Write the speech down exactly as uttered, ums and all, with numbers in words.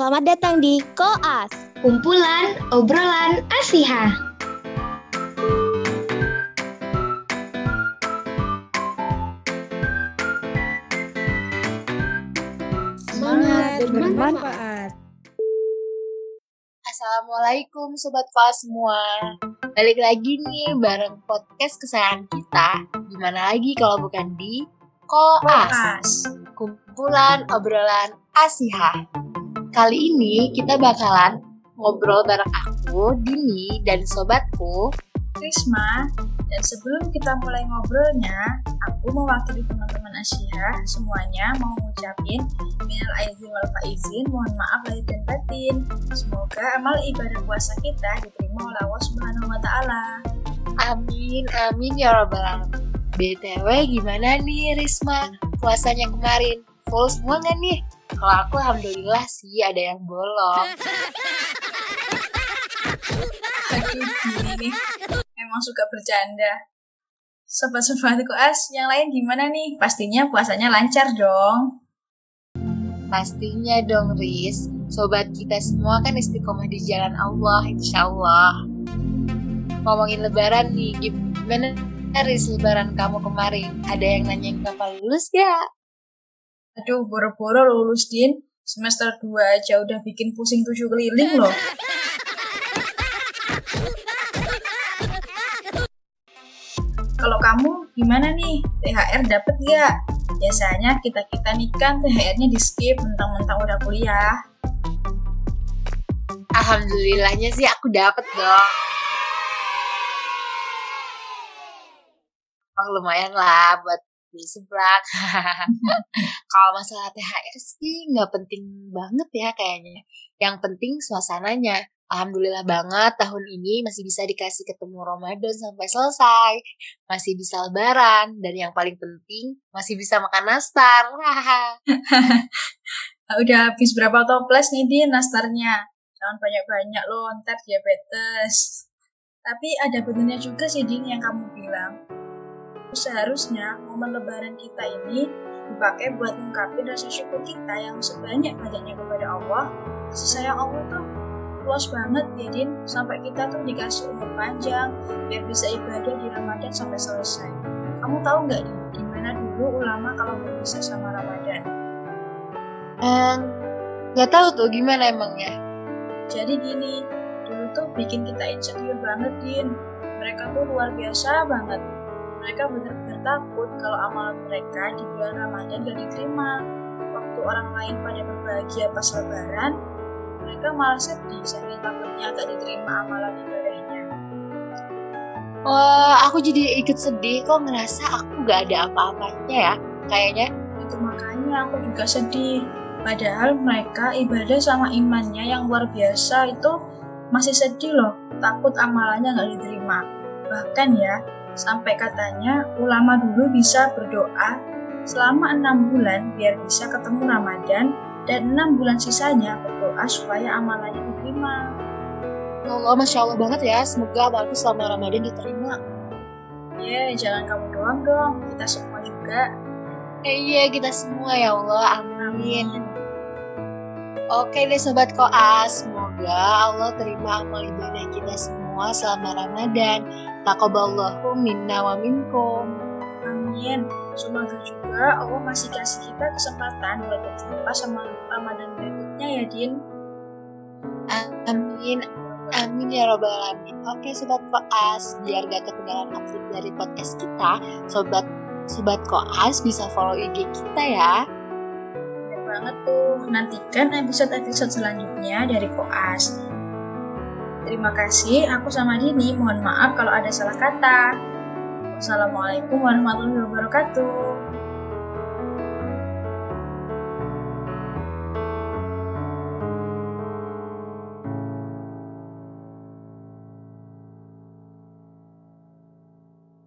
Selamat datang di Koas, kumpulan obrolan Asyia. Semangat bermanfaat. Assalamualaikum sobat Koas semua. Balik lagi nih bareng podcast kesayangan kita. Gimana lagi kalau bukan di Koas, kumpulan obrolan Asyia. Kali ini kita bakalan ngobrol bareng aku, Dini, dan sobatku, Risma. Dan sebelum kita mulai ngobrolnya, aku mewakili teman-teman Asyia semuanya mau ngucapin minal aidin wal faizin, mohon maaf lahir dan batin. Semoga amal ibadah puasa kita diterima oleh Allah Subhanahu wa Ta'ala. Amin, amin ya rabbal alamin. B T W gimana nih Risma? Puasanya kemarin full semua gak nih? Kalau aku alhamdulillah sih ada yang bolong. Emang suka bercanda. Sobat-sobat Koas yang lain gimana nih? Pastinya puasanya lancar dong. Pastinya dong Riz. Sobat kita semua kan istiqomah di jalan Allah, insyaallah. Ngomongin lebaran nih, gimana Riz lebaran kamu kemarin? Ada yang nanyain kapan lulus gak? Aduh, boro-boro lulus Din, semester dua aja udah bikin pusing tujuh keliling loh. Kalau kamu gimana nih? T H R dapet gak? Biasanya kita-kita nih kan T H R-nya di skip mentang-mentang udah kuliah. Alhamdulillahnya sih aku dapet dong. Oh, lumayan lah buat di seblak. Kalau masalah T H R sih nggak penting banget ya kayaknya. Yang penting suasananya. Alhamdulillah banget tahun ini masih bisa dikasih ketemu Ramadan sampai selesai, masih bisa lebaran, dan yang paling penting masih bisa makan nastar. Udah habis berapa toples nih Din nastarnya? Jangan banyak-banyak loh, ntar diabetes. Tapi ada benernya juga sih Din yang kamu bilang. Seharusnya momen lebaran kita ini dipakai buat mengungkapin rasa syukur kita yang sebanyak-banyaknya kepada Allah. Kasih sayang Allah tuh luas banget ya Din, sampai kita tuh dikasih umur panjang biar bisa ibadah di Ramadan sampai selesai. Kamu tahu nggak Din, gimana dulu ulama kalau berpisah sama Ramadan? Ehm, nggak tahu tuh gimana emangnya. Jadi gini, dulu tuh bikin kita insecure banget Din. Mereka tuh luar biasa banget. Mereka benar-benar takut kalau amalan mereka di bulan Ramadan gak diterima. Waktu orang lain pada berbahagia pas lebaran, mereka malah sedih saking takutnya gak diterima amalan ibadahnya. Oh, aku jadi ikut sedih kok, ngerasa aku gak ada apa-apanya ya kayaknya. Itu makanya aku juga sedih. Padahal mereka ibadah sama imannya yang luar biasa itu masih sedih loh, takut amalannya gak diterima. Bahkan ya, sampai katanya ulama dulu bisa berdoa selama enam bulan biar bisa ketemu Ramadan, dan enam bulan sisanya berdoa supaya amalannya diterima. Ya Allah, Masya Allah banget ya, semoga amalku selama Ramadan diterima. Ya, yeah, jangan kamu doang dong, kita semua juga. Eh, iya, kita semua ya Allah, amin. amin. Oke deh sobat Koas, semoga Allah terima amal ibadah kita semua selama Ramadan. Taqabbalallahu minna wa minkum. Amin. Semoga juga Allah masih kasih kita kesempatan buat berjumpa sama Ramadan berikutnya ya Din. Amin. Amin ya rabbal alamin. Oke sobat Koas, biar gak ketinggalan update dari podcast kita, sobat sobat Koas bisa follow I G kita ya. Banget tuh, nantikan episode-episode selanjutnya dari Koas. Terima kasih, aku sama Dini, mohon maaf kalau ada salah kata. Wassalamualaikum warahmatullahi wabarakatuh.